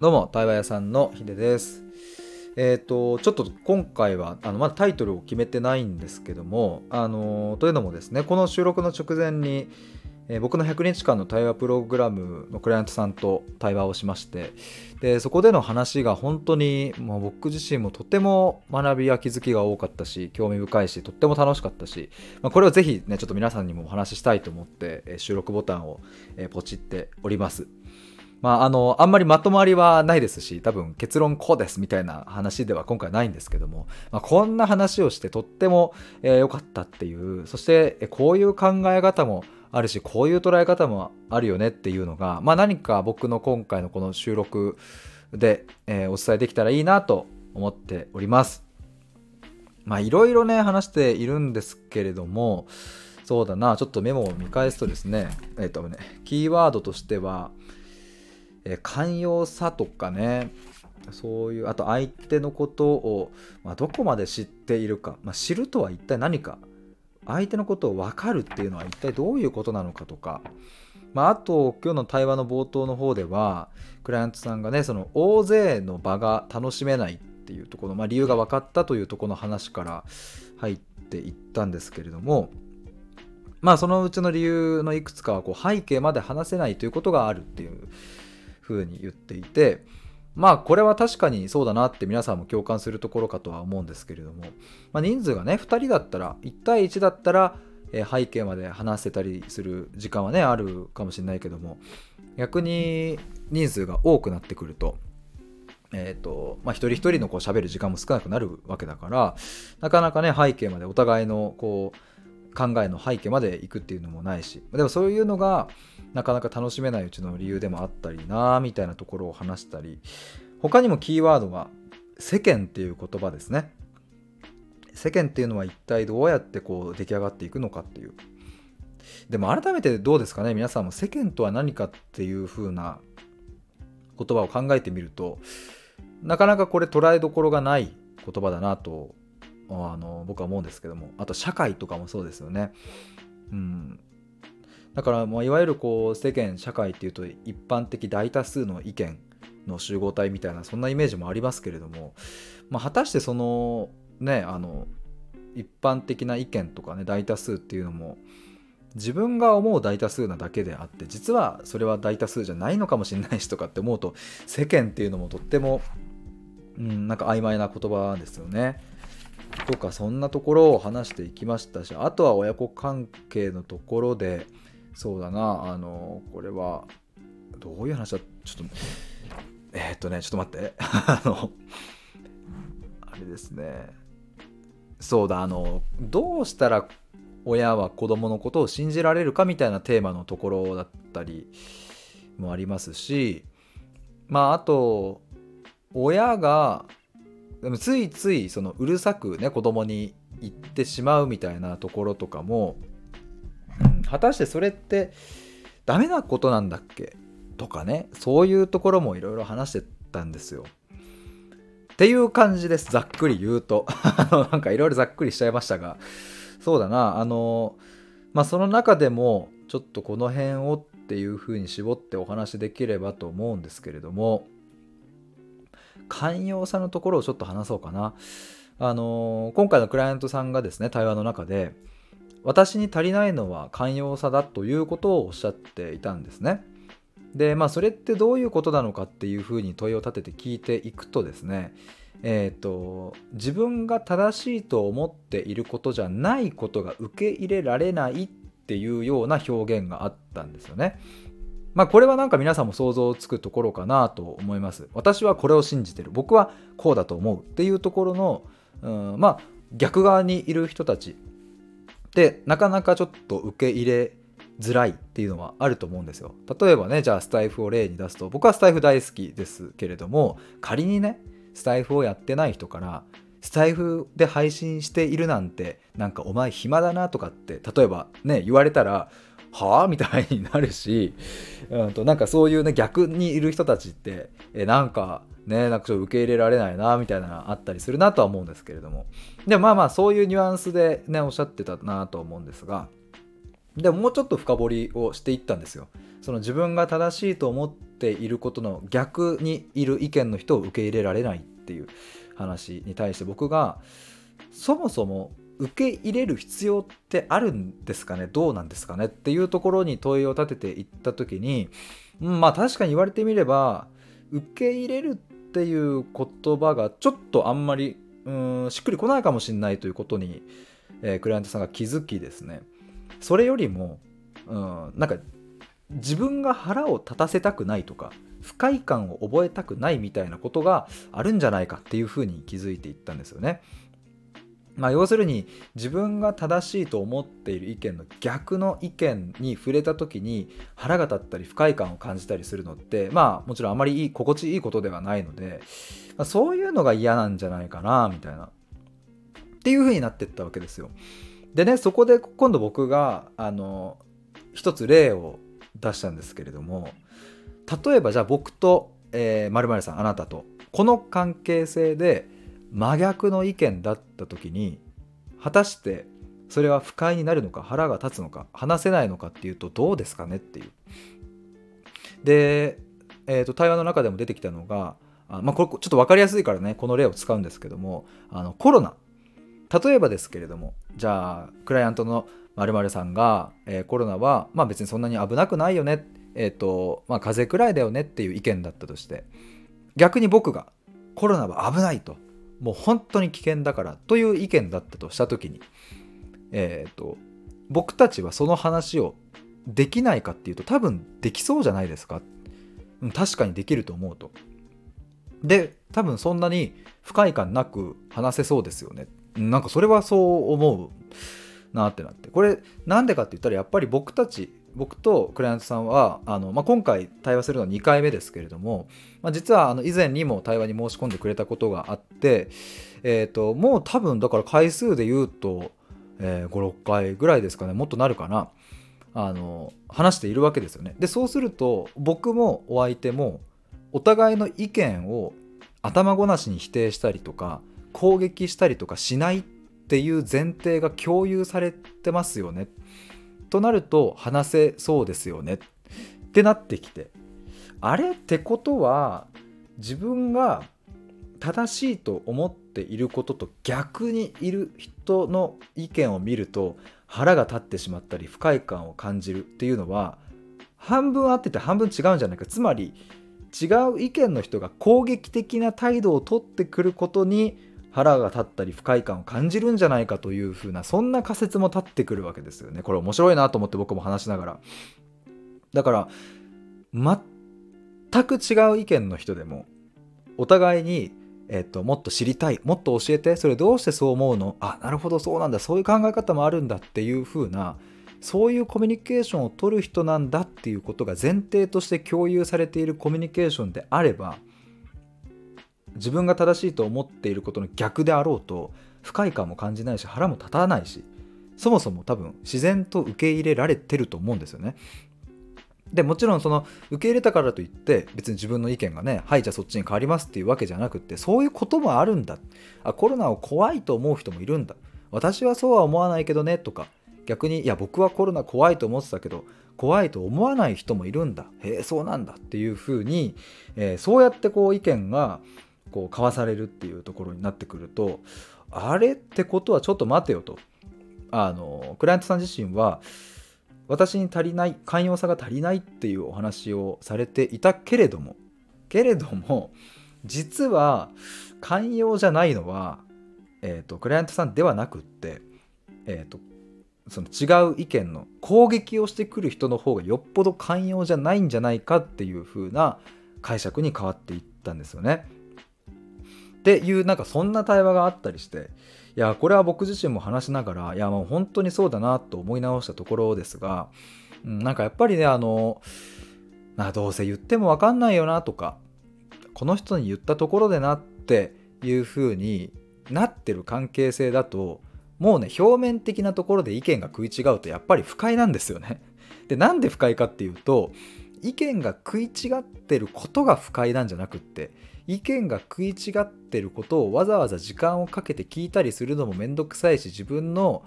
どうも、対話屋さんのヒデです。ちょっと今回はまだタイトルを決めてないんですけども、というのもですね、この収録の直前に、僕の100日間の対話プログラムのクライアントさんと対話をしまして、でそこでの話が本当にもう僕自身もとても学びや気づきが多かったし、興味深いし、とっても楽しかったし、これをぜひねちょっと皆さんにもお話ししたいと思って、収録ボタンをポチっております。あんまりまとまりはないですし、多分結論こうですみたいな話では今回ないんですけども、こんな話をしてとっても良かったっていう、そしてこういう考え方もあるし、こういう捉え方もあるよねっていうのが、何か僕の今回のこの収録で、お伝えできたらいいなと思っております。いろいろね話しているんですけれども、そうだな、ちょっとメモを見返すとですね、キーワードとしては寛容さとかね、そういう、あと相手のことを、どこまで知っているか、知るとは一体何か、相手のことを分かるっていうのは一体どういうことなのかとか、あと今日の対話の冒頭の方ではクライアントさんがね、その大勢の場が楽しめないっていうところ、理由が分かったというところの話から入っていったんですけれども、そのうちの理由のいくつかはこう背景まで話せないということがあるっていうふうに言っていて、これは確かにそうだなって皆さんも共感するところかとは思うんですけれども、人数がね2人だったら、1対1だったら背景まで話せたりする時間はねあるかもしれないけども、逆に人数が多くなってくると、一人一人のこう喋る時間も少なくなるわけだから、なかなかね背景まで、お互いのこう考えの背景まで行くっていうのもないし、でもそういうのがなかなか楽しめないうちの理由でもあったりなみたいなところを話したり、他にもキーワードが世間っていう言葉ですね。世間っていうのは一体どうやってこう出来上がっていくのかっていう。でも改めてどうですかね、皆さんも世間とは何かっていう風な言葉を考えてみると、なかなかこれ捉えどころがない言葉だなと僕は思うんですけども、あと社会とかもそうですよね。だからいわゆるこう世間社会っていうと、一般的大多数の意見の集合体みたいな、そんなイメージもありますけれども、果たしてそのね一般的な意見とかね、大多数っていうのも自分が思う大多数なだけであって、実はそれは大多数じゃないのかもしれないしとかって思うと、世間っていうのもとっても、なんか曖昧な言葉ですよね。とかそんなところを話していきましたし、あとは親子関係のところで、そうだな、これはどういう話だ、ちょっと待ってあれですね、そうだ、どうしたら親は子供のことを信じられるかみたいなテーマのところだったりもありますし、あと親がでもついついそのうるさくね子供に言ってしまうみたいなところとかも、果たしてそれってダメなことなんだっけとかね、そういうところもいろいろ話してたんですよっていう感じです。ざっくり言うとなんかいろいろざっくりしちゃいましたが、そうだな、その中でもちょっとこの辺をっていうふうに絞ってお話できればと思うんですけれども、寛容さのところをちょっと話そうかな。今回のクライアントさんがですね、対話の中で私に足りないのは寛容さだということをおっしゃっていたんですね。で、それってどういうことなのかっていうふうに問いを立てて聞いていくとですね、自分が正しいと思っていることじゃないことが受け入れられないっていうような表現があったんですよね。これはなんか皆さんも想像つくところかなと思います。私はこれを信じてる、僕はこうだと思うっていうところの、逆側にいる人たちでなかなかちょっと受け入れづらいっていうのはあると思うんですよ。例えばね、じゃあスタイフを例に出すと、僕はスタイフ大好きですけれども、仮にねスタイフをやってない人からスタイフで配信しているなんて、なんかお前暇だなとかって例えばね言われたら、はぁみたいになるし、なんかそういうね逆にいる人たちってなんかちょっと受け入れられないなみたいなのあったりするなとは思うんですけれども、でもそういうニュアンスでねおっしゃってたなと思うんですが、でももうちょっと深掘りをしていったんですよ。その自分が正しいと思っっていることの逆にいる意見の人を受け入れられないっていう話に対して、僕がそもそも受け入れる必要ってあるんですかね、どうなんですかねっていうところに問いを立てていった時に、まあ確かに言われてみれば受け入れるっていう言葉がちょっとあんまりしっくりこないかもしれないということに、クライアントさんが気づきですね、それよりもなんか自分が腹を立たせたくないとか不快感を覚えたくないみたいなことがあるんじゃないかっていうふうに気づいていったんですよね。まあ、要するに自分が正しいと思っている意見の逆の意見に触れた時に腹が立ったり不快感を感じたりするのって、まあ、もちろんあまり心地いいことではないので、まあ、そういうのが嫌なんじゃないかなみたいなっていうふうになっていったわけですよ。でね、そこで今度僕が一つ例を出したんですけれども、例えばじゃあ僕と、〇〇さんあなたとこの関係性で真逆の意見だった時に、果たしてそれは不快になるのか腹が立つのか話せないのかっていうとどうですかねっていう。で、対話の中でも出てきたのが、まあ、これちょっと分かりやすいからねこの例を使うんですけども、コロナ、例えばですけれども、じゃあクライアントの〇〇さんが、コロナは、まあ、別にそんなに危なくないよね、まあ、風邪くらいだよねっていう意見だったとして、逆に僕がコロナは危ないと、もう本当に危険だからという意見だったとした時に、僕たちはその話をできないかっていうと多分できそうじゃないですか。確かにできると思うと。で、多分そんなに不快感なく話せそうですよね。なんかそれはそう思うなってなって、これなんでかって言ったらやっぱり僕とクライアントさんはまあ、今回対話するのは2回目ですけれども、まあ、実は以前にも対話に申し込んでくれたことがあって、もう多分だから回数で言うと、5、6回ぐらいですかね、もっとなるかな、話しているわけですよね。でそうすると僕もお相手もお互いの意見を頭ごなしに否定したりとか攻撃したりとかしないっていう前提が共有されてますよねとなると話せそうですよねってなってきて、あれってことは自分が正しいと思っていることと逆にいる人の意見を見ると腹が立ってしまったり不快感を感じるっていうのは半分合ってて半分違うんじゃないか。つまり違う意見の人が攻撃的な態度を取ってくることに腹が立ったり不快感を感じるんじゃないかというふうな、そんな仮説も立ってくるわけですよね。これ面白いなと思って僕も話しながら、だから全く違う意見の人でもお互いに、もっと知りたい、もっと教えて、それどうしてそう思うの、あ、なるほどそうなんだ、そういう考え方もあるんだっていうふうな、そういうコミュニケーションを取る人なんだっていうことが前提として共有されているコミュニケーションであれば、自分が正しいと思っていることの逆であろうと不快感も感じないし腹も立たないし、そもそも多分自然と受け入れられてると思うんですよね。でもちろんその受け入れたからといって別に自分の意見がね、はいじゃあそっちに変わりますっていうわけじゃなくって、そういうこともあるんだ、あ、コロナを怖いと思う人もいるんだ、私はそうは思わないけどねとか、逆にいや僕はコロナ怖いと思ってたけど怖いと思わない人もいるんだ、へえそうなんだっていうふうに、そうやって意見が交わされるっていうところになってくると、あれってことはちょっと待てよと、クライアントさん自身は私に足りない、寛容さが足りないっていうお話をされていたけれども実は寛容じゃないのは、クライアントさんではなくって、その違う意見の攻撃をしてくる人の方がよっぽど寛容じゃないんじゃないかっていう風な解釈に変わっていったんですよねっていう、なんかそんな対話があったりして、いやこれは僕自身も話しながら、いやもう本当にそうだなと思い直したところですが、なんかやっぱりね、どうせ言っても分かんないよなとか、この人に言ったところでなっていう風になってる関係性だと、もうね表面的なところで意見が食い違うとやっぱり不快なんですよね。でなんで不快かっていうと、意見が食い違ってることが不快なんじゃなくって、意見が食い違ってることをわざわざ時間をかけて聞いたりするのもめんどくさいし、自分の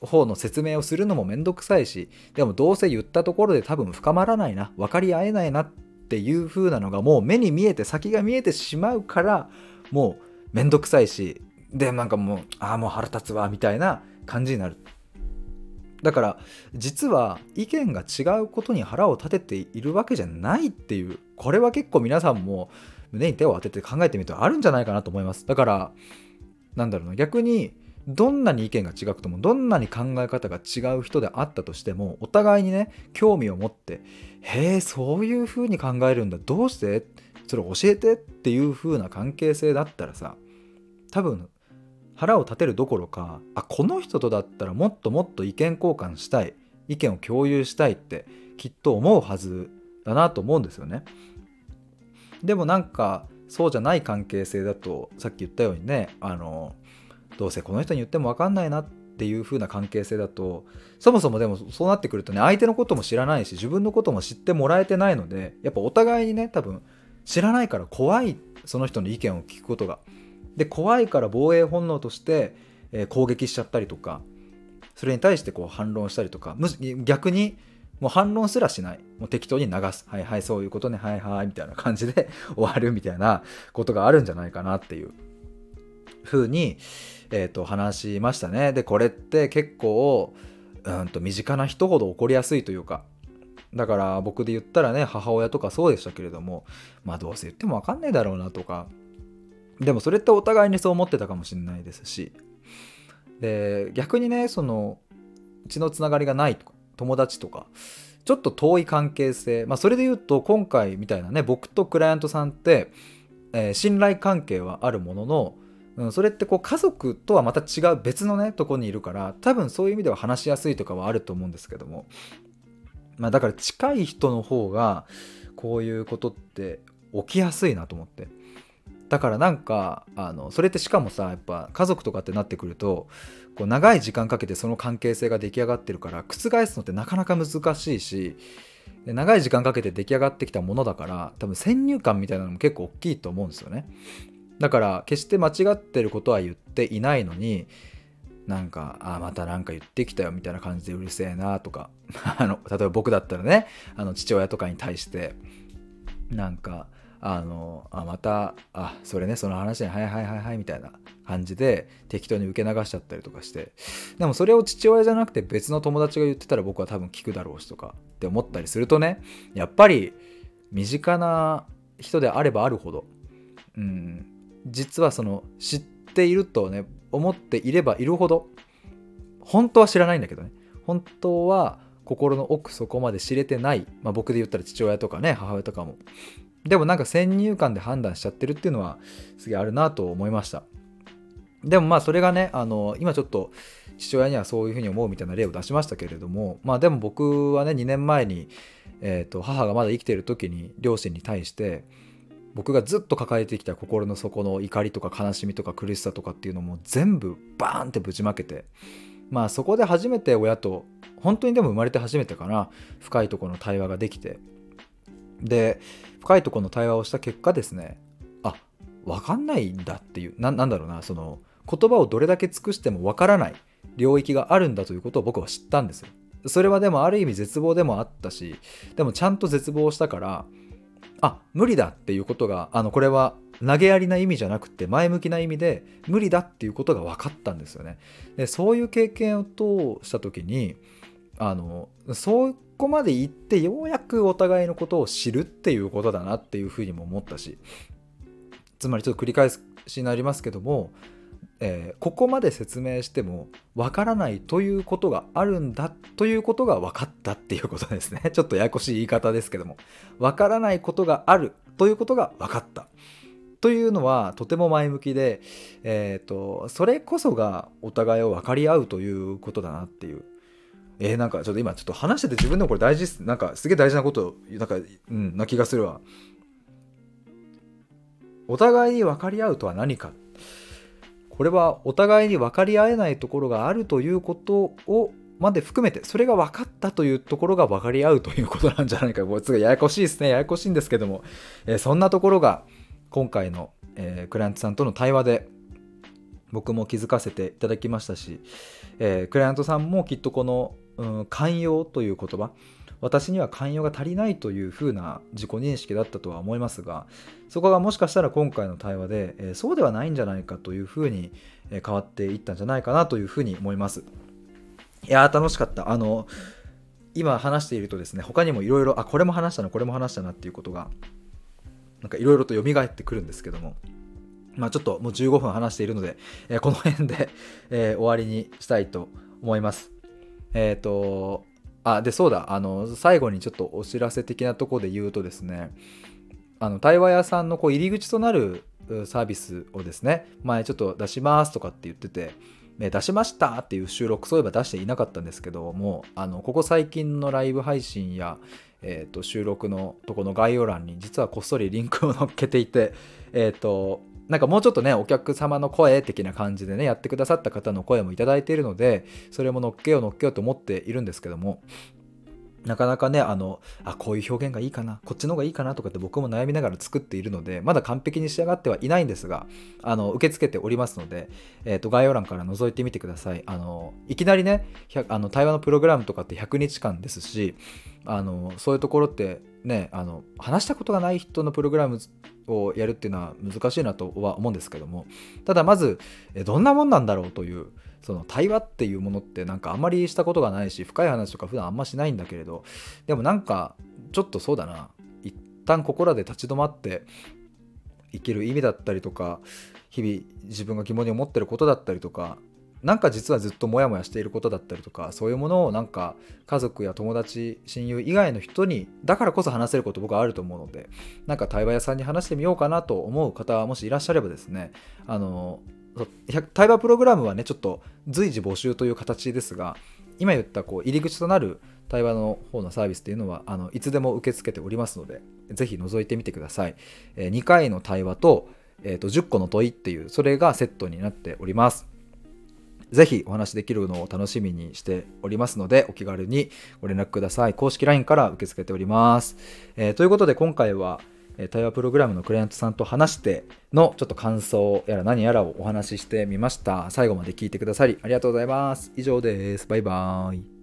方の説明をするのもめんどくさいし、でもどうせ言ったところで多分深まらないな、分かり合えないなっっていう風なのがもう目に見えて先が見えてしまうから、もうめんどくさいし、でなんかもうもう腹立つわみたいな感じになる。だから実は意見が違うことに腹を立てているわけじゃないっていう、これは結構皆さんも胸に手を当てて考えてみるとあるんじゃないかなと思います。だからなんだろうな、逆にどんなに意見が違くとも、どんなに考え方が違う人であったとしても、お互いにね興味を持って、へえそういう風に考えるんだ、どうしてそれ教えてっていう風な関係性だったらさ、多分腹を立てるどころか、この人とだったらもっともっと意見交換したい、意見を共有したいってきっと思うはずだなと思うんですよね。でもなんかそうじゃない関係性だと、さっき言ったようにね、どうせこの人に言っても分かんないなっていう風な関係性だと、そもそもでもそうなってくるとね、相手のことも知らないし自分のことも知ってもらえてないので、やっぱお互いにね多分知らないから怖い、その人の意見を聞くことが。で怖いから防衛本能として攻撃しちゃったりとか、それに対してこう反論したりとか、逆にもう反論すらしない、もう適当に流す、はいはいそういうことね、はいはいみたいな感じで終わるみたいなことがあるんじゃないかなっていうふうに、話しましたね。でこれって結構身近な人ほど起こりやすいというか、だから僕で言ったらね、母親とかそうでしたけれども、どうせ言っても分かんないだろうなとか、でもそれってお互いにそう思ってたかもしれないですし、で逆にね、その血のつながりがないとか友達とかちょっと遠い関係性、それで言うと今回みたいなね、僕とクライアントさんって、信頼関係はあるものの、それってこう家族とはまた違う別のねとこにいるから、多分そういう意味では話しやすいとかはあると思うんですけども、だから近い人の方がこういうことって起きやすいなと思って、だからなんかそれってしかもさ、やっぱ家族とかってなってくるとこう長い時間かけてその関係性が出来上がってるから、覆すのってなかなか難しいし、で長い時間かけて出来上がってきたものだから、多分先入観みたいなのも結構大きいと思うんですよね。だから決して間違ってることは言っていないのに、なんかまたなんか言ってきたよみたいな感じでうるせえなとか例えば僕だったらね、父親とかに対してなんかまたそれね、その話ね、はいはいはいはいみたいな感じで適当に受け流しちゃったりとかして、でもそれを父親じゃなくて別の友達が言ってたら僕は多分聞くだろうしとかって思ったりするとね、やっぱり身近な人であればあるほど、実はその知っているとね思っていればいるほど、本当は知らないんだけどね、本当は心の奥底まで知れてない、僕で言ったら父親とかね母親とかも、でもなんか先入観で判断しちゃってるっていうのはすげえあるなと思いました。でもそれがね、今ちょっと父親にはそういうふうに思うみたいな例を出しましたけれども、でも僕はね2年前に、母がまだ生きてる時に両親に対して僕がずっと抱えてきた心の底の怒りとか悲しみとか苦しさとかっていうのも全部バーンってぶちまけて、そこで初めて親と本当にでも生まれて初めてかな、深いところの対話ができて、で深いところの対話をした結果ですね、分かんないんだっていう、なんだろうな、その言葉をどれだけ尽くしても分からない領域があるんだということを僕は知ったんですよ。それはでもある意味絶望でもあったし、でもちゃんと絶望したから、無理だっていうことが、これは投げやりな意味じゃなくて前向きな意味で無理だっていうことが分かったんですよね。でそういう経験を通した時に、そこまで行ってようやくお互いのことを知るっていうことだなっていうふうにも思ったし、つまりちょっと繰り返しになりますけども、ここまで説明してもわからないということがあるんだということが分かったっていうことですね。ちょっとややこしい言い方ですけども、わからないことがあるということが分かったというのはとても前向きで、それこそがお互いを分かり合うということだなっていう、なんかちょっと今ちょっと話してて自分でもこれ大事っす、なんかすげえ大事なことな気がするわ。お互いに分かり合うとは何か、これはお互いに分かり合えないところがあるということをまで含めて、それが分かったというところが分かり合うということなんじゃないか。もうすごいややこしいですね、ややこしいんですけども、そんなところが今回の、クライアントさんとの対話で僕も気づかせていただきましたし、クライアントさんもきっとこの、寛容という言葉私には寛容が足りないというふうな自己認識だったとは思いますが、そこがもしかしたら今回の対話で、そうではないんじゃないかというふうに変わっていったんじゃないかなというふうに思います。いや楽しかった。今話しているとですね、他にもいろいろこれも話したなっていうことがなんかいろいろと蘇ってくるんですけども、ちょっともう15分話しているので、この辺で終わりにしたいと思います。でそうだ、最後にちょっとお知らせ的なところで言うとですね、対話屋さんのこう入り口となるサービスをですね、前ちょっと出しますとかって言ってて、出しましたっていう収録そういえば出していなかったんですけども、ここ最近のライブ配信や、収録のとこの概要欄に実はこっそりリンクを載っけていて、なんかもうちょっとねお客様の声的な感じでねやってくださった方の声もいただいているので、それも乗っけようと思っているんですけども、なかなかねこういう表現がいいかな、こっちの方がいいかなとかって僕も悩みながら作っているので、まだ完璧に仕上がってはいないんですが、受け付けておりますので、概要欄から覗いてみてください。いきなりね対話のプログラムとかって100日間ですし、そういうところってね話したことがない人のプログラムをやるっていうのは難しいなとは思うんですけども、ただまずどんなもんなんだろうという、その対話っていうものってなんかあんまりしたことがないし、深い話とか普段あんましないんだけれど、でもなんかちょっとそうだな、一旦ここらで立ち止まって生きる意味だったりとか、日々自分が疑問に思ってることだったりとか、なんか実はずっとモヤモヤしていることだったりとか、そういうものをなんか家族や友達、親友以外の人にだからこそ話せること僕はあると思うので、なんか対話屋さんに話してみようかなと思う方はもしいらっしゃればですね、対話プログラムはねちょっと随時募集という形ですが、今言ったこう入り口となる対話の方のサービスというのは、いつでも受け付けておりますので、ぜひ覗いてみてください。2回の対話と、10個の問いっていう、それがセットになっております。ぜひお話できるのを楽しみにしておりますので、お気軽にご連絡ください。公式 LINE から受け付けております。ということで今回は対話プログラムのクライアントさんと話してのちょっと感想やら何やらをお話ししてみました。最後まで聞いてくださりありがとうございます。以上です。バイバーイ。